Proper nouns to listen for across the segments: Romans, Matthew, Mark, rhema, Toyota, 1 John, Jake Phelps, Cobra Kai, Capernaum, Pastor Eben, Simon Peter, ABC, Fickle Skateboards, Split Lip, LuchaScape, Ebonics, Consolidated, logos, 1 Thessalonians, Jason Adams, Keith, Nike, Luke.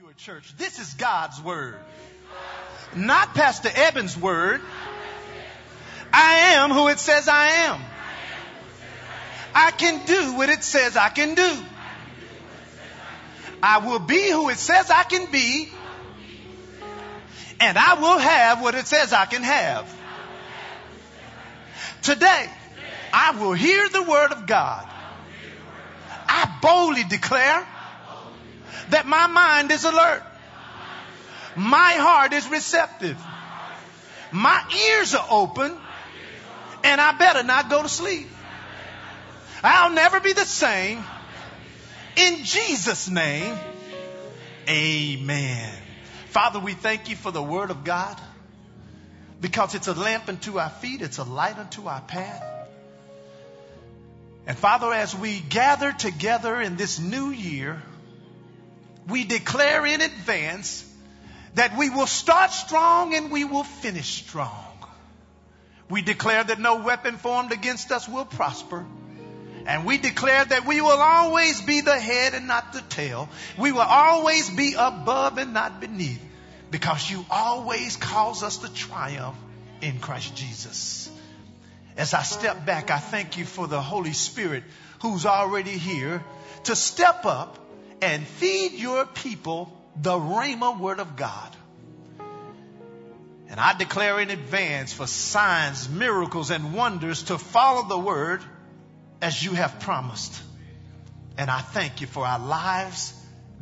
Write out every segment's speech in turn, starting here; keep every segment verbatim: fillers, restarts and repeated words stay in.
you a church. This is God's word, not Pastor Eben's word. I am who it says I am. I can do what it says I can do. I will be who it says I can be. And I will have what it says I can have. Today, I will hear the word of God. I boldly declare that my mind is alert. My heart is receptive. My ears are open. And I better not go to sleep. I'll never be the same. In Jesus' name, amen. Father, we thank you for the word of God, because it's a lamp unto our feet. It's a light unto our path. And Father, as we gather together in this new year, we declare in advance that we will start strong and we will finish strong. We declare that no weapon formed against us will prosper. And we declare that we will always be the head and not the tail. We will always be above and not beneath, because you always cause us to triumph in Christ Jesus. As I step back, I thank you for the Holy Spirit who's already here to step up and feed your people the rhema word of God. And I declare in advance for signs, miracles, and wonders to follow the word as you have promised. And I thank you for our lives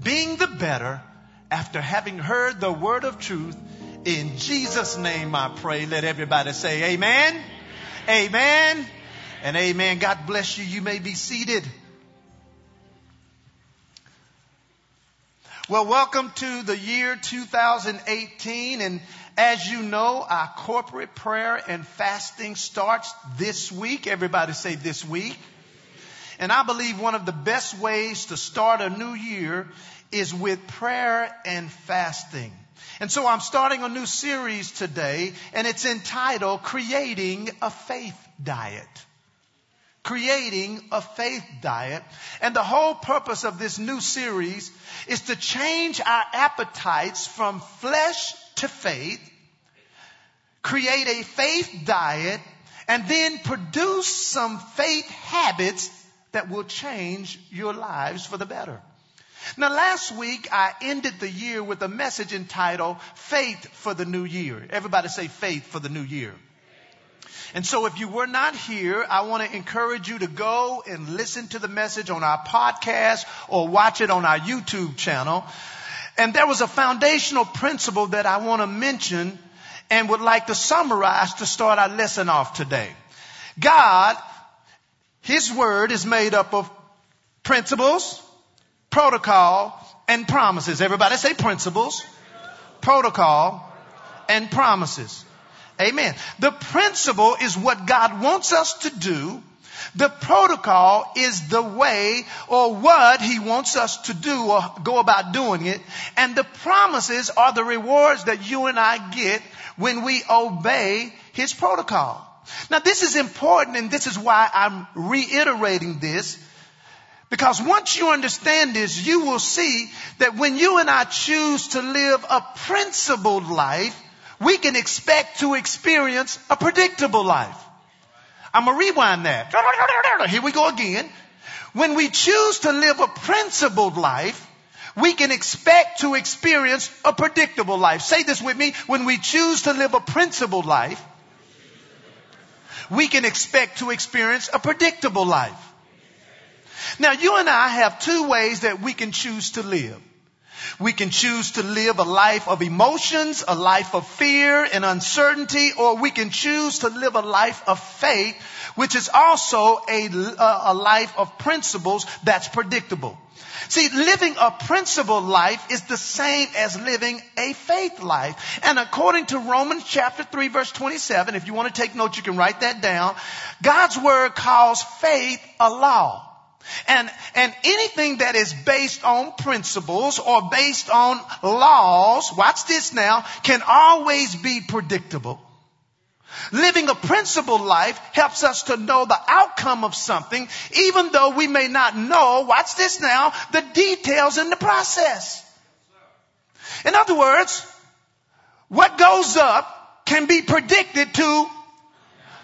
being the better after having heard the word of truth. In Jesus' name I pray. Let everybody say amen. Amen and amen. God bless you. You may be seated. Well, welcome to the year two thousand eighteen. And as you know, our corporate prayer and fasting starts this week. Everybody say this week. And I believe one of the best ways to start a new year is with prayer and fasting. And so I'm starting a new series today, and it's entitled Creating a Faith Diet. Creating a Faith Diet. And the whole purpose of this new series is to change our appetites from flesh to faith, create a faith diet, and then produce some faith habits that will change your lives for the better. Now, last week, I ended the year with a message entitled Faith for the New Year. Everybody say faith for the new year. And so if you were not here, I want to encourage you to go and listen to the message on our podcast or watch it on our YouTube channel. And there was a foundational principle that I want to mention and would like to summarize to start our lesson off today. God, His word is made up of principles, protocol, and promises. Everybody say principles, protocol, and promises. Amen. The principle is what God wants us to do. The protocol is the way or what He wants us to do or go about doing it. And the promises are the rewards that you and I get when we obey His protocol. Now, this is important, and this is why I'm reiterating this. Because once you understand this, you will see that when you and I choose to live a principled life, we can expect to experience a predictable life. I'm going to rewind that. Here we go again. When we choose to live a principled life, we can expect to experience a predictable life. Say this with me. When we choose to live a principled life, we can expect to experience a predictable life. Now, you and I have two ways that we can choose to live. We can choose to live a life of emotions, a life of fear and uncertainty, or we can choose to live a life of faith, which is also a, a life of principles that's predictable. See, living a principled life is the same as living a faith life. And according to Romans chapter three, verse twenty-seven, if you want to take notes, you can write that down. God's word calls faith a law. And, and anything that is based on principles or based on laws, watch this now, can always be predictable. Living a principled life helps us to know the outcome of something, even though we may not know, watch this now, the details in the process. In other words, what goes up can be predicted to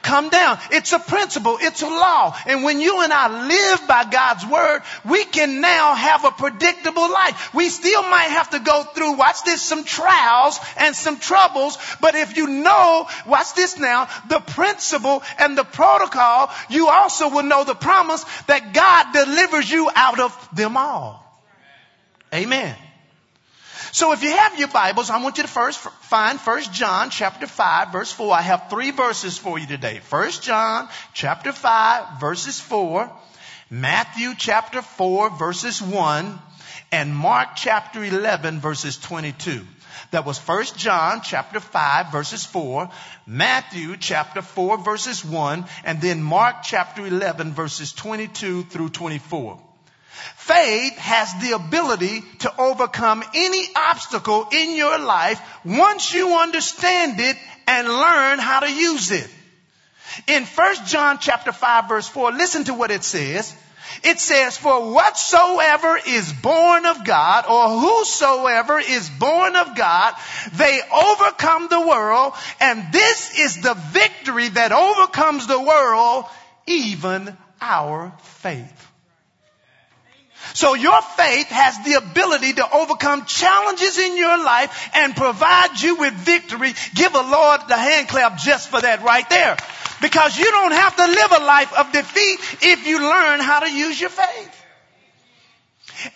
come down. It's a principle. It's a law. And when you and I live by God's word, we can now have a predictable life. We still might have to go through, watch this, some trials and some troubles. But if you know, watch this now, the principle and the protocol, you also will know the promise that God delivers you out of them all. Amen. So if you have your Bibles, I want you to first find First John chapter five, verse four. I have three verses for you today. First John chapter five, verses four, Matthew chapter four, verses one, and Mark chapter eleven, verses twenty-two. That was First John chapter five, verses four, Matthew chapter four, verses one, and then Mark chapter eleven, verses twenty-two through twenty-four. Faith has the ability to overcome any obstacle in your life once you understand it and learn how to use it. In First John chapter five, verse four, listen to what it says. It says, for whatsoever is born of God, or whosoever is born of God, they overcome the world, and this is the victory that overcomes the world, even our faith. So your faith has the ability to overcome challenges in your life and provide you with victory. Give the Lord the hand clap just for that right there. Because you don't have to live a life of defeat if you learn how to use your faith.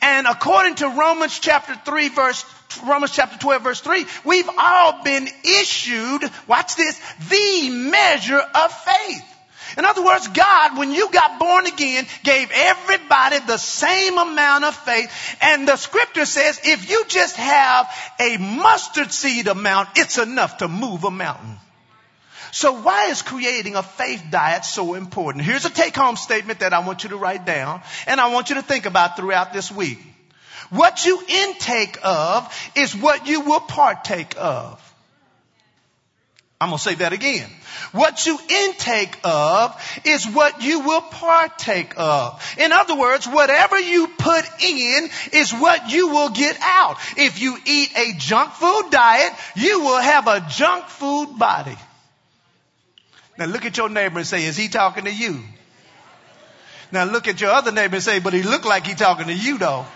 And according to Romans chapter three, verse Romans chapter twelve, verse three, we've all been issued, watch this, the measure of faith. In other words, God, when you got born again, gave everybody the same amount of faith. And the scripture says, if you just have a mustard seed amount, it's enough to move a mountain. So why is creating a faith diet so important? Here's a take-home statement that I want you to write down and I want you to think about throughout this week. What you intake of is what you will partake of. I'm going to say that again. What you intake of is what you will partake of. In other words, whatever you put in is what you will get out. If you eat a junk food diet, you will have a junk food body. Now look at your neighbor and say, is he talking to you? Now look at your other neighbor and say, but he looked like he talking to you though.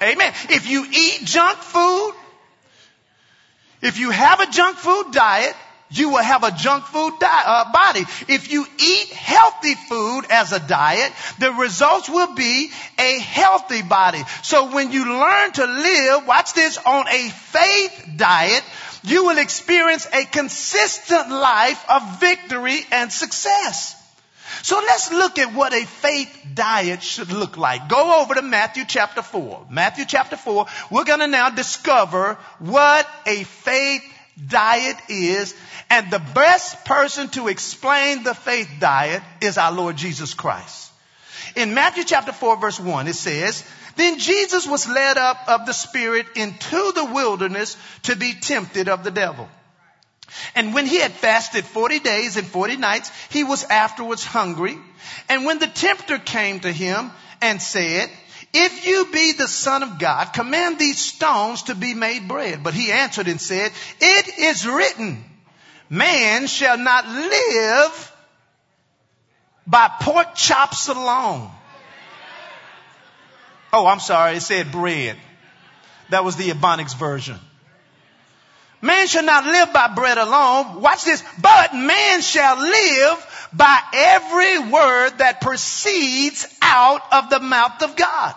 Amen. If you eat junk food, if you have a junk food diet, you will have a junk food di- uh, body. If you eat healthy food as a diet, the results will be a healthy body. So when you learn to live, watch this, on a faith diet, you will experience a consistent life of victory and success. So let's look at what a faith diet should look like. Go over to Matthew chapter four. Matthew chapter four. We're going to now discover what a faith diet is. And the best person to explain the faith diet is our Lord Jesus Christ. In Matthew chapter four, verse one, it says, then Jesus was led up of the Spirit into the wilderness to be tempted of the devil. And when he had fasted forty days and forty nights, he was afterwards hungry. And when the tempter came to him and said, if you be the Son of God, command these stones to be made bread. But he answered and said, it is written, man shall not live by pork chops alone. Oh, I'm sorry. It said bread. That was the Ebonics version. Man shall not live by bread alone. Watch this. But man shall live by every word that proceeds out of the mouth of God.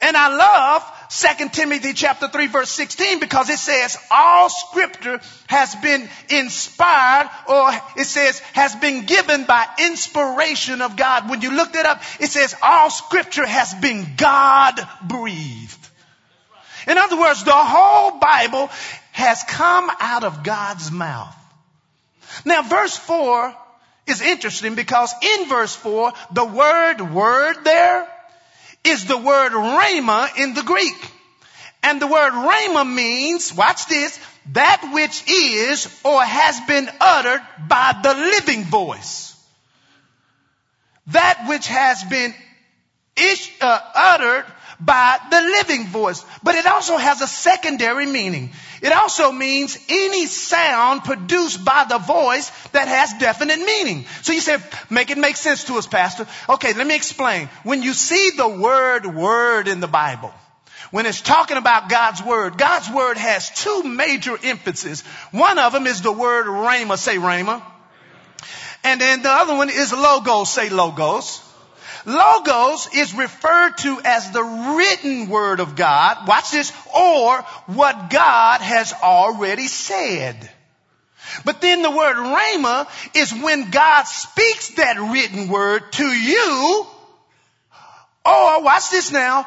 And I love Second Timothy chapter three, verse sixteen, because it says all scripture has been inspired, or it says has been given by inspiration of God. When you look that up, it says all scripture has been God breathed. In other words, the whole Bible has come out of God's mouth. Now, verse four is interesting because in verse four, the word word there is the word rhema in the Greek. And the word rhema means, watch this, that which is or has been uttered by the living voice. That which has been ish, uh, uttered by the living voice. But it also has a secondary meaning. It also means any sound produced by the voice that has definite meaning. So you say, make it make sense to us, Pastor. Okay, let me explain. When you see the word word in the Bible, when it's talking about God's word, God's word has two major emphases. One of them is the word rhema. Say rhema. And then the other one is logos. Say logos. Logos is referred to as the written word of God. Watch this. Or what God has already said. But then the word rhema is when God speaks that written word to you. Or, watch this now,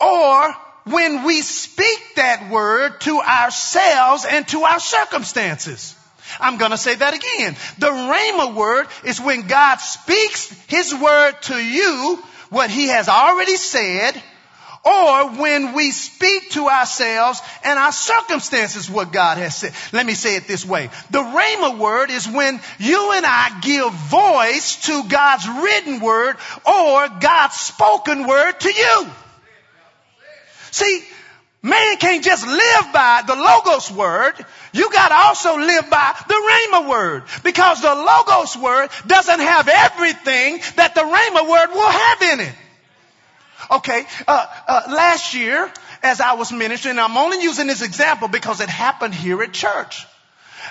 or when we speak that word to ourselves and to our circumstances. I'm going to say that again. The rhema word is when God speaks his word to you, what he has already said, or when we speak to ourselves and our circumstances, what God has said. Let me say it this way. The rhema word is when you and I give voice to God's written word or God's spoken word to you. See, man can't just live by the logos word. You got to also live by the rhema word, because the logos word doesn't have everything that the rhema word will have in it. Okay, uh, uh, last year as I was ministering, I'm only using this example because it happened here at church.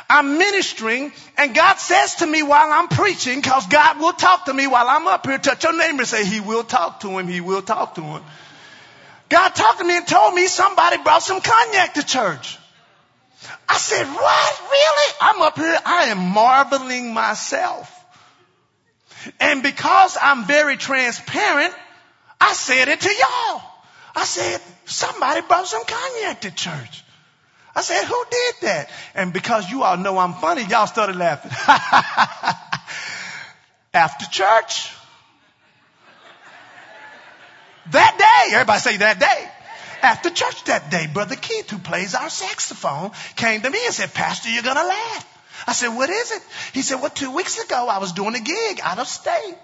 I'm ministering and God says to me while I'm preaching, because God will talk to me while I'm up here. Touch your neighbor and say, he will talk to him. He will talk to him. God talked to me and told me somebody brought some cognac to church. I said, what? Really? I'm up here. I am marveling myself. And because I'm very transparent, I said it to y'all. I said, somebody brought some cognac to church. I said, who did that? And because you all know I'm funny, y'all started laughing. After church. That day, everybody say that day. After church that day, Brother Keith, who plays our saxophone, came to me and said, Pastor, you're going to laugh. I said, what is it? He said, well, two weeks ago, I was doing a gig out of state.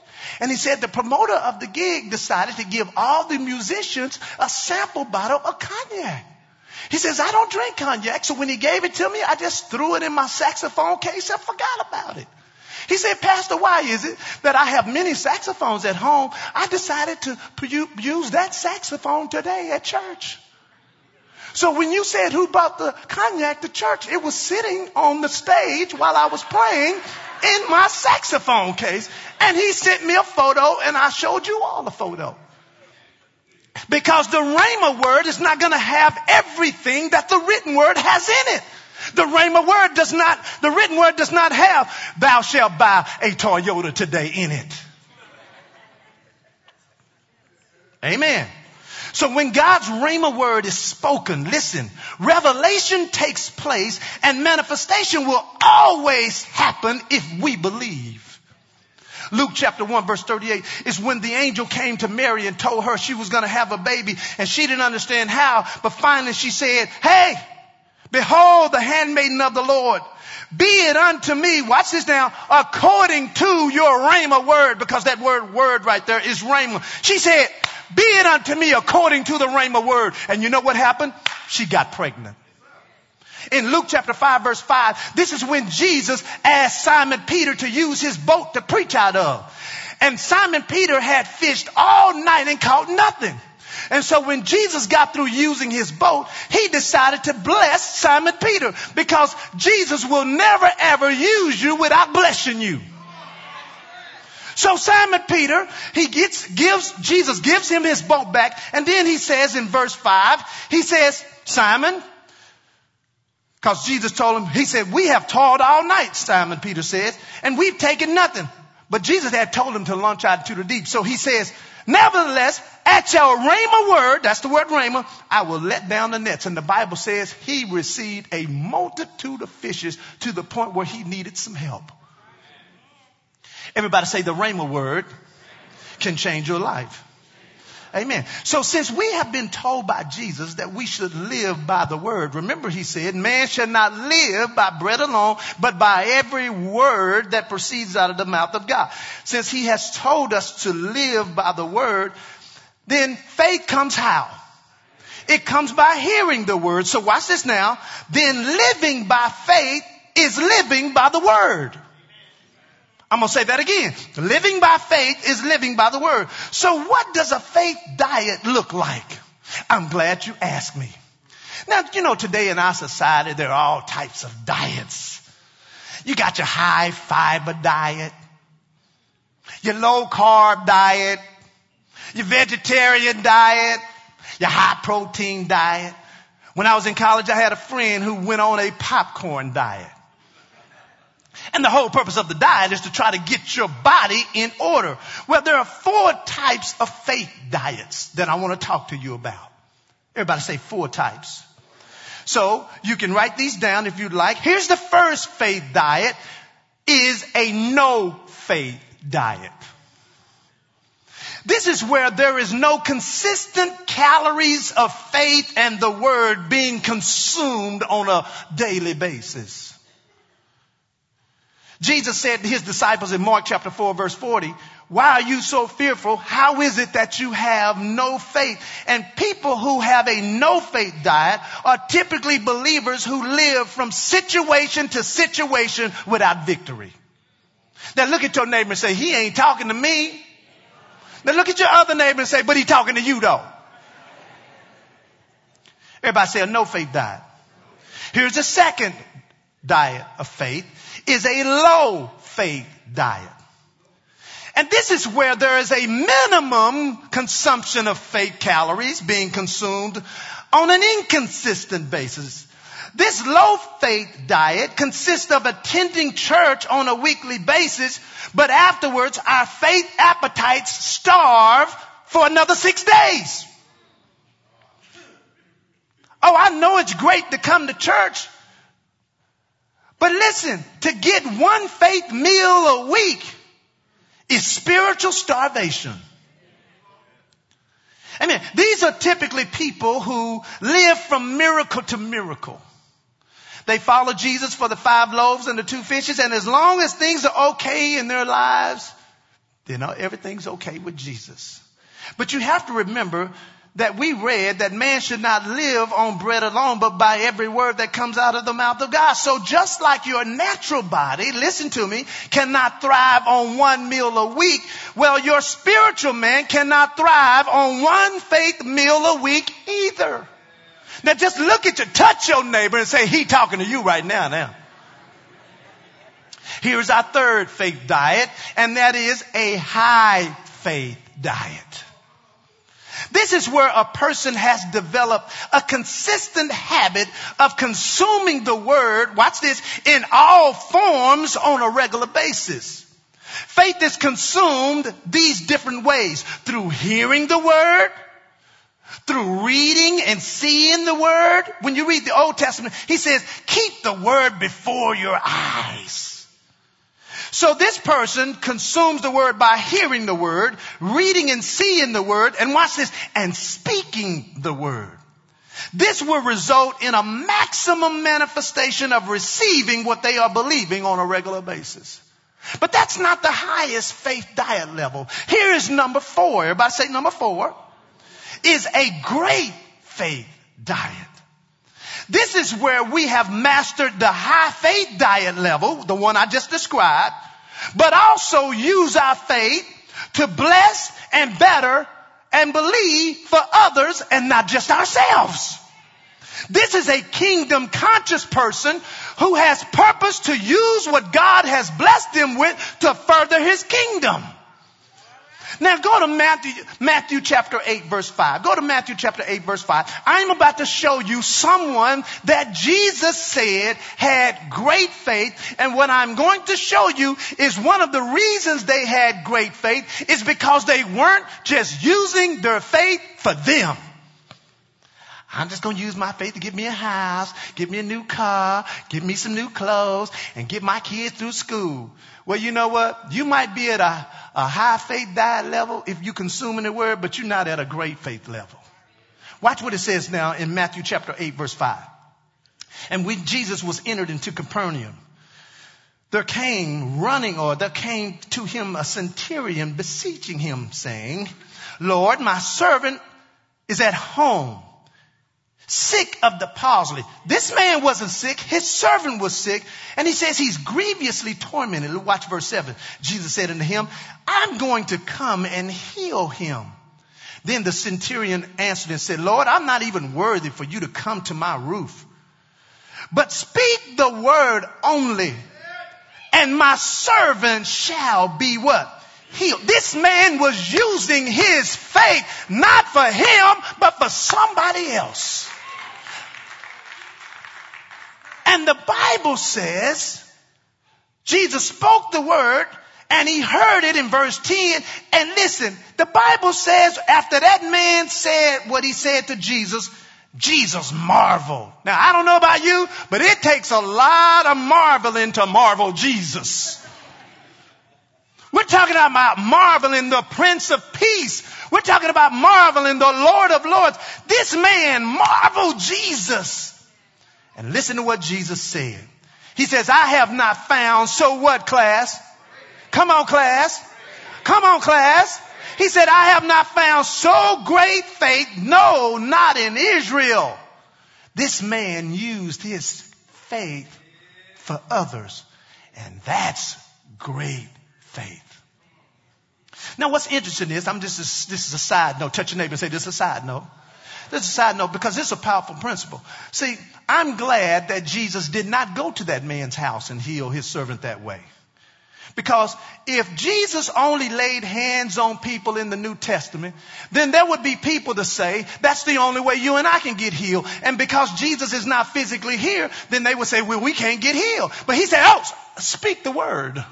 And he said the promoter of the gig decided to give all the musicians a sample bottle of cognac. He says, I don't drink cognac. So when he gave it to me, I just threw it in my saxophone case and forgot about it. He said, Pastor, why is it that I have many saxophones at home? I decided to use that saxophone today at church. So when you said who brought the cognac to church, it was sitting on the stage while I was playing in my saxophone case. And he sent me a photo and I showed you all the photo. Because the rhema word is not going to have everything that the written word has in it. The rhema word does not, the written word does not have, thou shalt buy a Toyota today in it. Amen. So when God's rhema word is spoken, listen, revelation takes place and manifestation will always happen if we believe. Luke chapter one verse thirty-eight is when the angel came to Mary and told her she was going to have a baby, and she didn't understand how, but finally she said, hey, behold, the handmaiden of the Lord, be it unto me, watch this now, according to your rhema word, because that word word right there is rhema. She said, be it unto me according to the rhema word. And you know what happened? She got pregnant. In Luke chapter five verse five, this is when Jesus asked Simon Peter to use his boat to preach out of. And Simon Peter had fished all night and caught nothing. And so when Jesus got through using his boat, he decided to bless Simon Peter, because Jesus will never, ever use you without blessing you. So Simon Peter, he gets, gives, Jesus gives him his boat back. And then he says in verse five, he says, Simon, because Jesus told him, he said, we have toiled all night, Simon Peter says, and we've taken nothing. But Jesus had told him to launch out into the deep. So he says, nevertheless, at your rhema word, that's the word rhema, I will let down the nets. And the Bible says he received a multitude of fishes to the point where he needed some help. Everybody say the rhema word can change your life. Amen. So since we have been told by Jesus that we should live by the word, remember he said, man shall not live by bread alone, but by every word that proceeds out of the mouth of God. Since he has told us to live by the word, Then faith comes how? It comes by hearing the word. So watch this now. Then living by faith is living by the word. I'm going to say that again. Living by faith is living by the word. So what does a faith diet look like? I'm glad you asked me. Now, you know, today in our society, there are all types of diets. You got your high fiber diet, your low carb diet, your vegetarian diet, your high protein diet. When I was in college, I had a friend who went on a popcorn diet. And the whole purpose of the diet is to try to get your body in order. Well, there are four types of faith diets that I want to talk to you about. Everybody say four types. So you can write these down if you'd like. Here's the first faith diet, is a no faith diet. This is where there is no consistent calories of faith and the word being consumed on a daily basis. Jesus said to his disciples in Mark chapter four, verse forty, why are you so fearful? How is it that you have no faith? And people who have a no faith diet are typically believers who live from situation to situation without victory. Now look at your neighbor and say, he ain't talking to me. Now look at your other neighbor and say, but he's talking to you though. Everybody say a no faith diet. Here's the second diet of faith, is a low faith diet. And this is where there is a minimum consumption of faith calories being consumed on an inconsistent basis. This low faith diet consists of attending church on a weekly basis, but afterwards our faith appetites starve for another six days. Oh, I know it's great to come to church, but listen, to get one faith meal a week is spiritual starvation. I mean, these are typically people who live from miracle to miracle. They follow Jesus for the five loaves and the two fishes. And as long as things are okay in their lives, then everything's okay with Jesus. But you have to remember that we read that man should not live on bread alone, but by every word that comes out of the mouth of God. So just like your natural body, listen to me, cannot thrive on one meal a week, well, your spiritual man cannot thrive on one faith meal a week either. Now just look at your, touch your neighbor and say, he talking to you right now, now. Here's our third faith diet, and that is a high faith diet. This is where a person has developed a consistent habit of consuming the word, watch this, in all forms on a regular basis. Faith is consumed these different ways, through hearing the word, through reading and seeing the word. When you read the Old Testament, he says, keep the word before your eyes. So this person consumes the word by hearing the word, reading and seeing the word, and watch this, and speaking the word. This will result in a maximum manifestation of receiving what they are believing on a regular basis. But that's not the highest faith diet level. Here is number four. Everybody say number four is a great faith diet. This is where we have mastered the high faith diet level, the one I just described, but also use our faith to bless and better and believe for others and not just ourselves. This is a kingdom conscious person who has purpose to use what God has blessed them with to further his kingdom. Now go to Matthew, Matthew chapter eight verse five. Go to Matthew chapter eight verse five. I'm about to show you someone that Jesus said had great faith. And what I'm going to show you is one of the reasons they had great faith is because they weren't just using their faith for them. I'm just going to use my faith to get me a house, get me a new car, get me some new clothes, and get my kids through school. Well, you know what? You might be at a, a high faith diet level if you're consuming the word, but you're not at a great faith level. Watch what it says now in Matthew chapter eight, verse five. And when Jesus was entered into Capernaum, there came running, or there came to him a centurion beseeching him, saying, Lord, my servant is at home, sick of the palsy. This man wasn't sick. His servant was sick. And he says he's grievously tormented. Watch verse seven. Jesus said unto him, I'm going to come and heal him. Then the centurion answered and said, Lord, I'm not even worthy for you to come to my roof. But speak the word only, and my servant shall be what? Healed. This man was using his faith, not for him, but for somebody else. And the Bible says, Jesus spoke the word and he heard it in verse ten. And listen, the Bible says after that man said what he said to Jesus, Jesus marveled. Now, I don't know about you, but it takes a lot of marveling to marvel Jesus. We're talking about marveling the Prince of Peace. We're talking about marveling the Lord of Lords. This man marveled Jesus. And listen to what Jesus said. He says, I have not found, so what, class? Come on, class. Come on, class. He said, I have not found so great faith. No, not in Israel. This man used his faith for others. And that's great faith. Now, what's interesting is, I'm just, this, this is a side note. Touch your neighbor and say, this is a side note. This is a side note because this is a powerful principle. See, I'm glad that Jesus did not go to that man's house and heal his servant that way. Because if Jesus only laid hands on people in the New Testament, then there would be people to say, that's the only way you and I can get healed. And because Jesus is not physically here, then they would say, well, we can't get healed. But he said, oh, speak the word.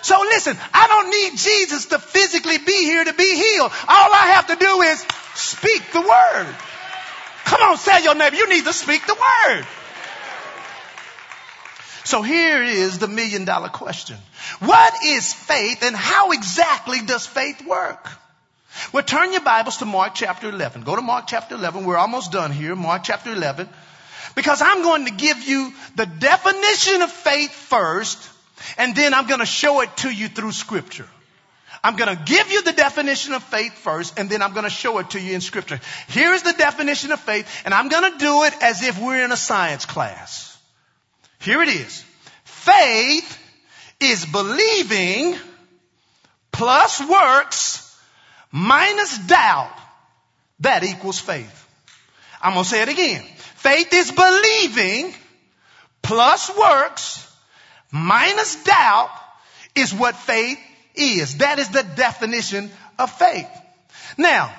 So listen, I don't need Jesus to physically be here to be healed. All I have to do is speak the word. Come on, tell your neighbor, you need to speak the word. So here is the million dollar question. What is faith and how exactly does faith work? Well, turn your Bibles to Mark chapter eleven. Go to Mark chapter eleven. We're almost done here. Mark chapter eleven. Because I'm going to give you the definition of faith first. And then I'm going to show it to you through Scripture. I'm going to give you the definition of faith first, and then I'm going to show it to you in Scripture. Here is the definition of faith, and I'm going to do it as if we're in a science class. Here it is. Faith is believing plus works minus doubt. That equals faith. I'm going to say it again. Faith is believing plus works minus doubt is what faith is. That is the definition of faith. Now,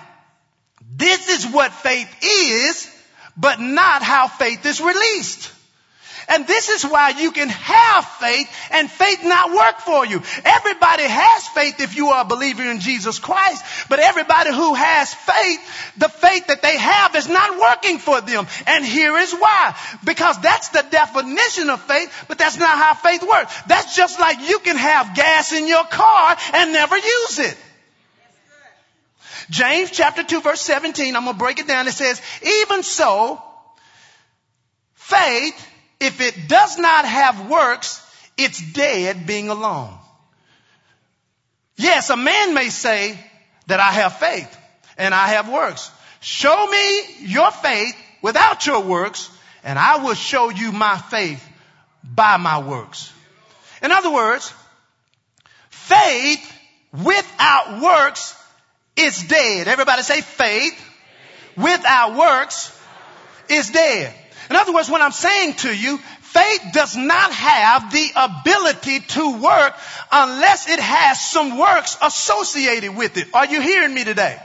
this is what faith is, but not how faith is released. And this is why you can have faith and faith not work for you. Everybody has faith if you are a believer in Jesus Christ. But everybody who has faith, the faith that they have is not working for them. And here is why. Because that's the definition of faith, but that's not how faith works. That's just like you can have gas in your car and never use it. James chapter two verse seventeen, I'm going to break it down. It says, even so, faith, if it does not have works, it's dead being alone. Yes, a man may say that I have faith and I have works. Show me your faith without your works, and I will show you my faith by my works. In other words, faith without works is dead. Everybody say faith without works is dead. In other words, what I'm saying to you, faith does not have the ability to work unless it has some works associated with it. Are you hearing me today?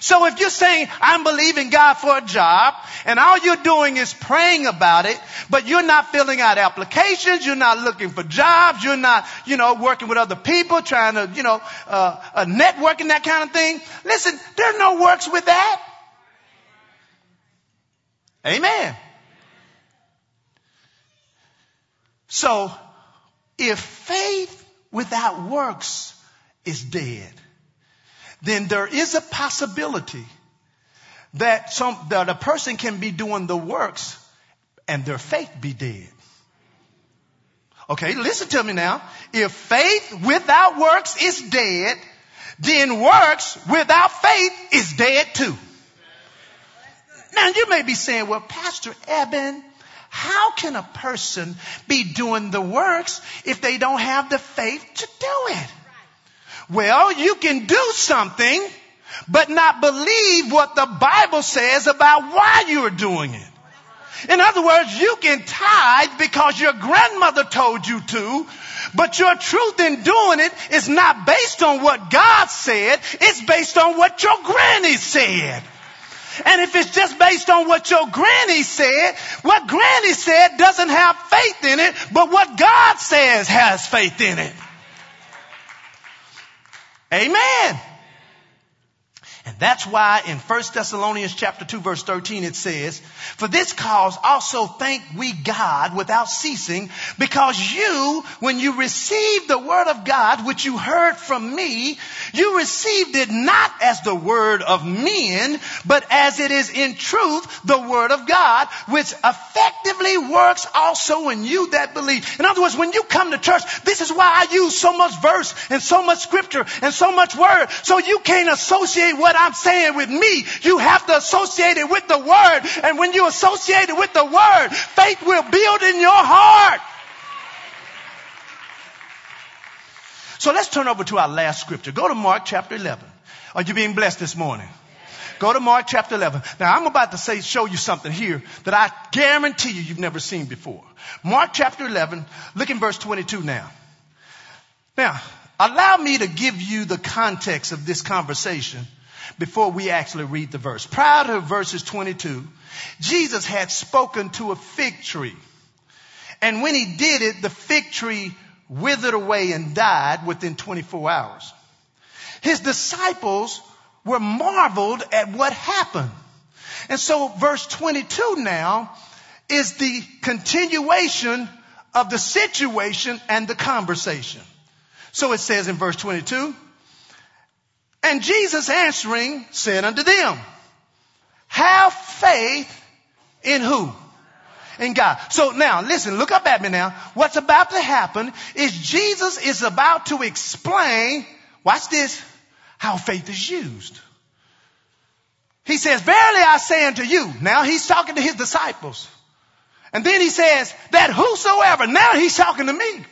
So if you're saying, I'm believing God for a job, and all you're doing is praying about it, but you're not filling out applications, you're not looking for jobs, you're not, you know, working with other people, trying to, you know, uh, uh networking, that kind of thing. Listen, there are no works with that. Amen. So, if faith without works is dead, then there is a possibility that some that a person can be doing the works and their faith be dead. Okay, listen to me now. If faith without works is dead, then works without faith is dead too. Now you may be saying, well, Pastor Eben, how can a person be doing the works if they don't have the faith to do it? Well, you can do something, but not believe what the Bible says about why you're doing it. In other words, you can tithe because your grandmother told you to, but your truth in doing it is not based on what God said. It's based on what your granny said. And if it's just based on what your granny said, what granny said doesn't have faith in it, but what God says has faith in it. Amen. And that's why in First Thessalonians chapter two, verse thirteen, it says, for this cause also thank we God without ceasing, because you, when you received the word of God, which you heard from me, you received it not as the word of men, but as it is in truth, the word of God, which effectively works also in you that believe. In other words, when you come to church, this is why I use so much verse and so much scripture and so much word. So you can't associate what I'm saying with me. You have to associate it with the word. And when you associate it with the word, faith will build in your heart. So let's turn over to our last scripture. Go to Mark chapter eleven. Are you being blessed this morning? Go to Mark chapter eleven. Now I'm about to say, show you something here that I guarantee you you've never seen before. Mark chapter eleven, look in verse twenty-two now. Now, allow me to give you the context of this conversation before we actually read the verse. Prior to verses twenty-two, Jesus had spoken to a fig tree. And when he did it, the fig tree withered away and died within twenty-four hours. His disciples were marveled at what happened. And so verse twenty-two now is the continuation of the situation and the conversation. So it says in verse twenty-two, and Jesus answering said unto them, have faith in who? In God. So now, listen, look up at me now. What's about to happen is Jesus is about to explain, watch this, how faith is used. He says, verily I say unto you. Now he's talking to his disciples. And then he says, that whosoever, now he's talking to me.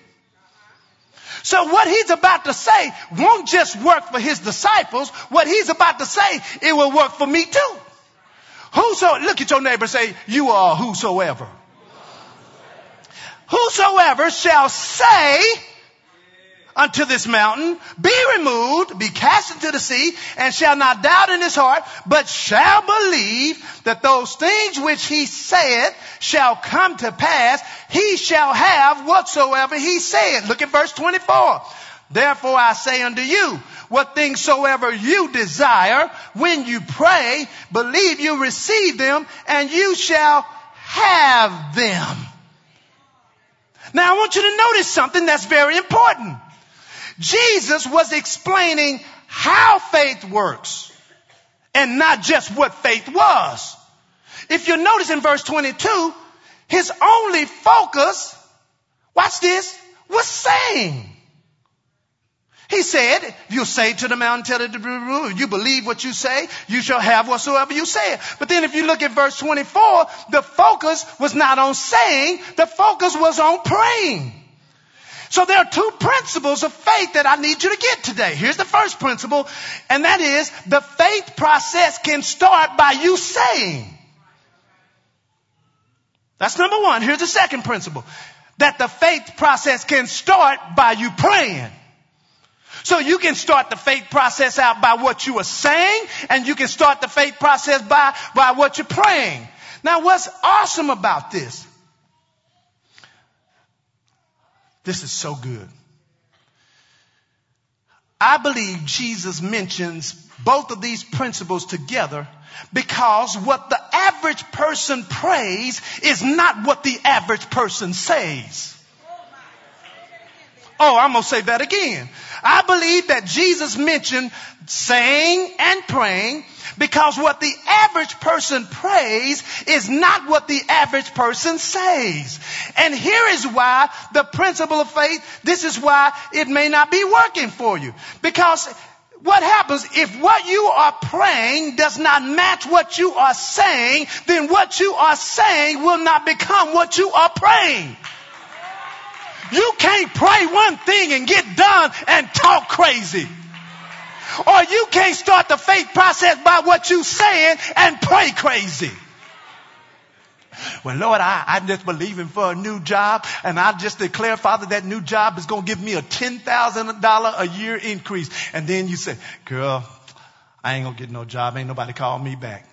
So what he's about to say won't just work for his disciples. What he's about to say, it will work for me too. Whoso, look at your neighbor, say, you are whosoever. Whosoever shall say unto this mountain, be removed, be cast into the sea, and shall not doubt in his heart, but shall believe that those things which he said shall come to pass, he shall have whatsoever he said. Look at verse twenty-four. Therefore I say unto you, what things soever you desire, when you pray, believe you receive them, and you shall have them. Now I want you to notice something that's very important. Jesus was explaining how faith works and not just what faith was. If you notice in verse twenty-two, his only focus, watch this, was saying. He said, you say to the mountain, tell it to be removed. You believe what you say, you shall have whatsoever you say. But then if you look at verse twenty-four, the focus was not on saying, the focus was on praying. So there are two principles of faith that I need you to get today. Here's the first principle, and that is the faith process can start by you saying. That's number one. Here's the second principle, that the faith process can start by you praying. So you can start the faith process out by what you are saying, and you can start the faith process by, by what you're praying. Now, what's awesome about this? This is so good. I believe Jesus mentions both of these principles together because what the average person prays is not what the average person says. Oh, I'm going to say that again. I believe that Jesus mentioned saying and praying Because what the average person prays is not what the average person says. And here is why the principle of faith, this is why it may not be working for you. Because what happens if what you are praying does not match what you are saying, then what you are saying will not become what you are praying. You can't pray one thing and get done and talk crazy. Or you can't start the faith process by what you saying and pray crazy. Well, Lord, I, I just believe in for a new job, and I just declare, Father, that new job is going to give me a ten thousand dollars a year increase. And then you say, girl, I ain't going to get no job. Ain't nobody call me back.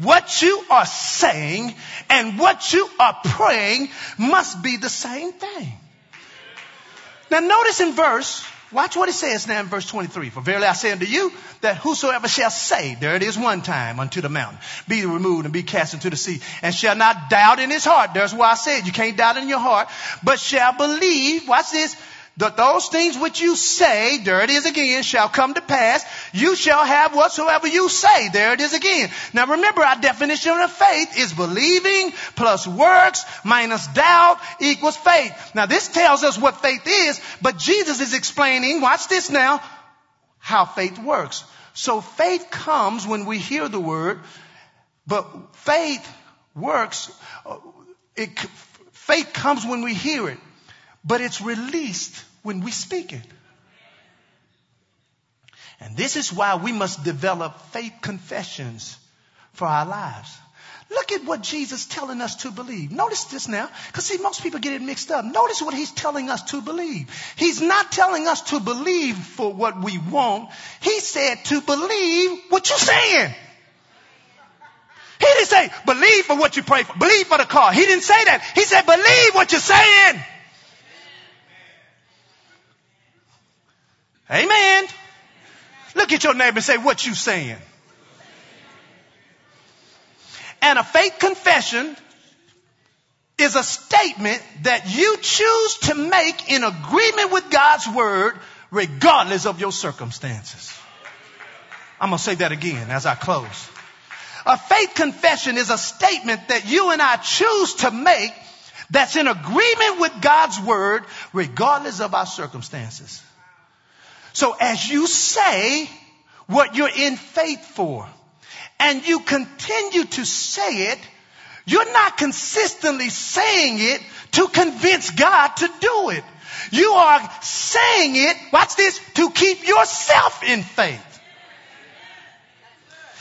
What you are saying and what you are praying must be the same thing. Now notice in verse, watch what it says now in verse twenty-three. For verily I say unto you that whosoever shall say, there it is one time, unto the mountain, be removed and be cast into the sea, and shall not doubt in his heart. There's why I said you can't doubt in your heart, but shall believe, watch this, that those things which you say, there it is again, shall come to pass. You shall have whatsoever you say. There it is again. Now remember, our definition of faith is believing plus works minus doubt equals faith. Now this tells us what faith is, but Jesus is explaining, watch this now, how faith works. So faith comes when we hear the word, but faith works, it, faith comes when we hear it. But it's released when we speak it. And this is why we must develop faith confessions for our lives. Look at what Jesus is telling us to believe. Notice this now, because see, most people get it mixed up. Notice what he's telling us to believe. He's not telling us to believe for what we want. He said to believe what you're saying. He didn't say believe for what you pray for, believe for the car. He didn't say that. He said believe what you're saying. Amen. Look at your neighbor and say, what you saying? And a faith confession is a statement that you choose to make in agreement with God's word, regardless of your circumstances. I'm going to say that again as I close. A faith confession is a statement that you and I choose to make that's in agreement with God's word, regardless of our circumstances. So as you say what you're in faith for, and you continue to say it, you're not consistently saying it to convince God to do it. You are saying it, watch this, to keep yourself in faith.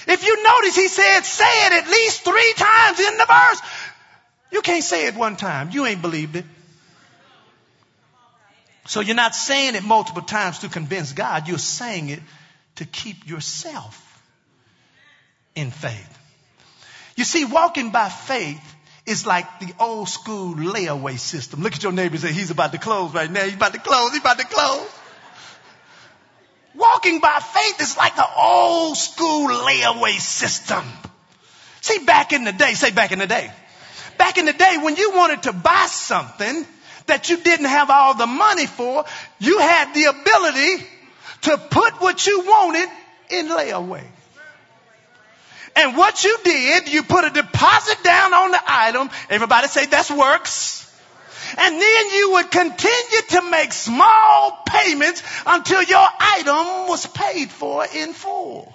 If you notice, he said, say it at least three times in the verse. You can't say it one time. You ain't believed it. So you're not saying it multiple times to convince God. You're saying it to keep yourself in faith. You see, walking by faith is like the old school layaway system. Look at your neighbor and say, he's about to close right now. He's about to close. He's about to close. Walking by faith is like the old school layaway system. See, back in the day, say back in the day. Back in the day when you wanted to buy something that you didn't have all the money for, you had the ability to put what you wanted in layaway. And what you did, you put a deposit down on the item. Everybody say that's works. And then you would continue to make small payments until your item was paid for in full.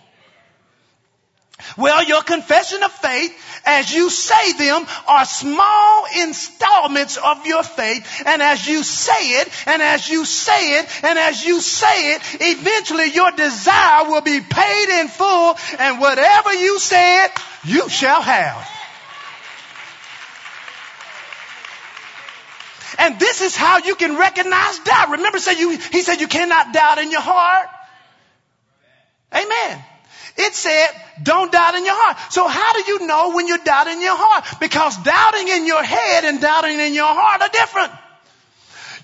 Well, your confession of faith, as you say them, are small installments of your faith. And as you say it, and as you say it, and as you say it, eventually your desire will be paid in full. And whatever you said, you shall have. And this is how you can recognize doubt. Remember, say you, he said you cannot doubt in your heart. Amen. It said, don't doubt in your heart. So how do you know when you're doubting in your heart? Because doubting in your head and doubting in your heart are different.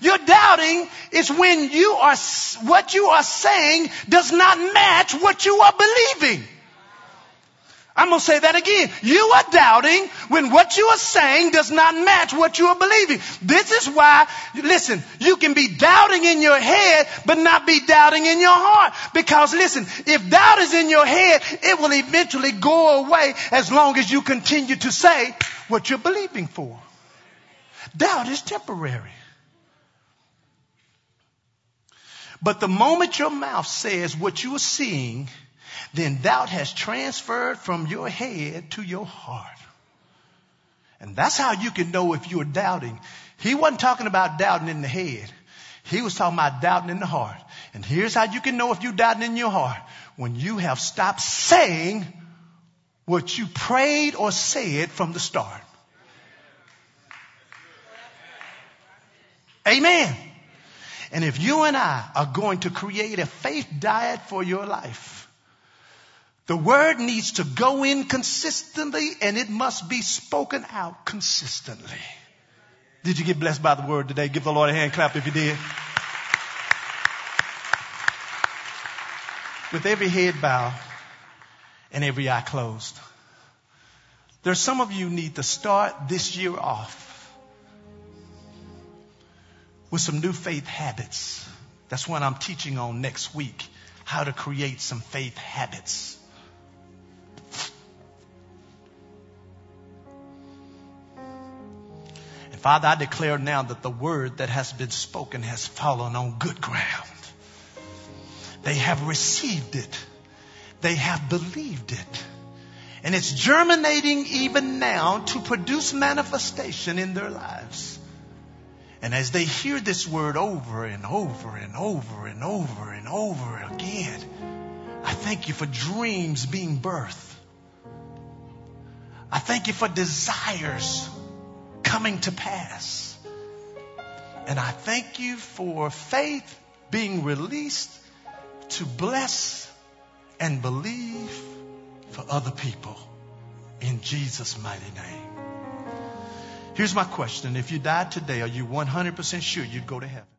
Your doubting is when you are, what you are saying does not match what you are believing. I'm going to say that again. You are doubting when what you are saying does not match what you are believing. This is why, listen, you can be doubting in your head, but not be doubting in your heart. Because listen, if doubt is in your head, it will eventually go away as long as you continue to say what you're believing for. Doubt is temporary. But the moment your mouth says what you are seeing, then doubt has transferred from your head to your heart. And that's how you can know if you're doubting. He wasn't talking about doubting in the head. He was talking about doubting in the heart. And here's how you can know if you're doubting in your heart. When you have stopped saying what you prayed or said from the start. Amen. And if you and I are going to create a faith diet for your life, the word needs to go in consistently, and it must be spoken out consistently. Did you get blessed by the word today? Give the Lord a hand clap if you did. With every head bowed and every eye closed, there's some of you need to start this year off with some new faith habits. That's what I'm teaching on next week, how to create some faith habits. Father, I declare now that the word that has been spoken has fallen on good ground. They have received it. They have believed it. And it's germinating even now to produce manifestation in their lives. And as they hear this word over and over and over and over and over again, I thank you for dreams being birthed. I thank you for desires coming to pass. And I thank you for faith being released to bless and believe for other people in Jesus' mighty name. Here's my question. If you died today, are you one hundred percent sure you'd go to heaven?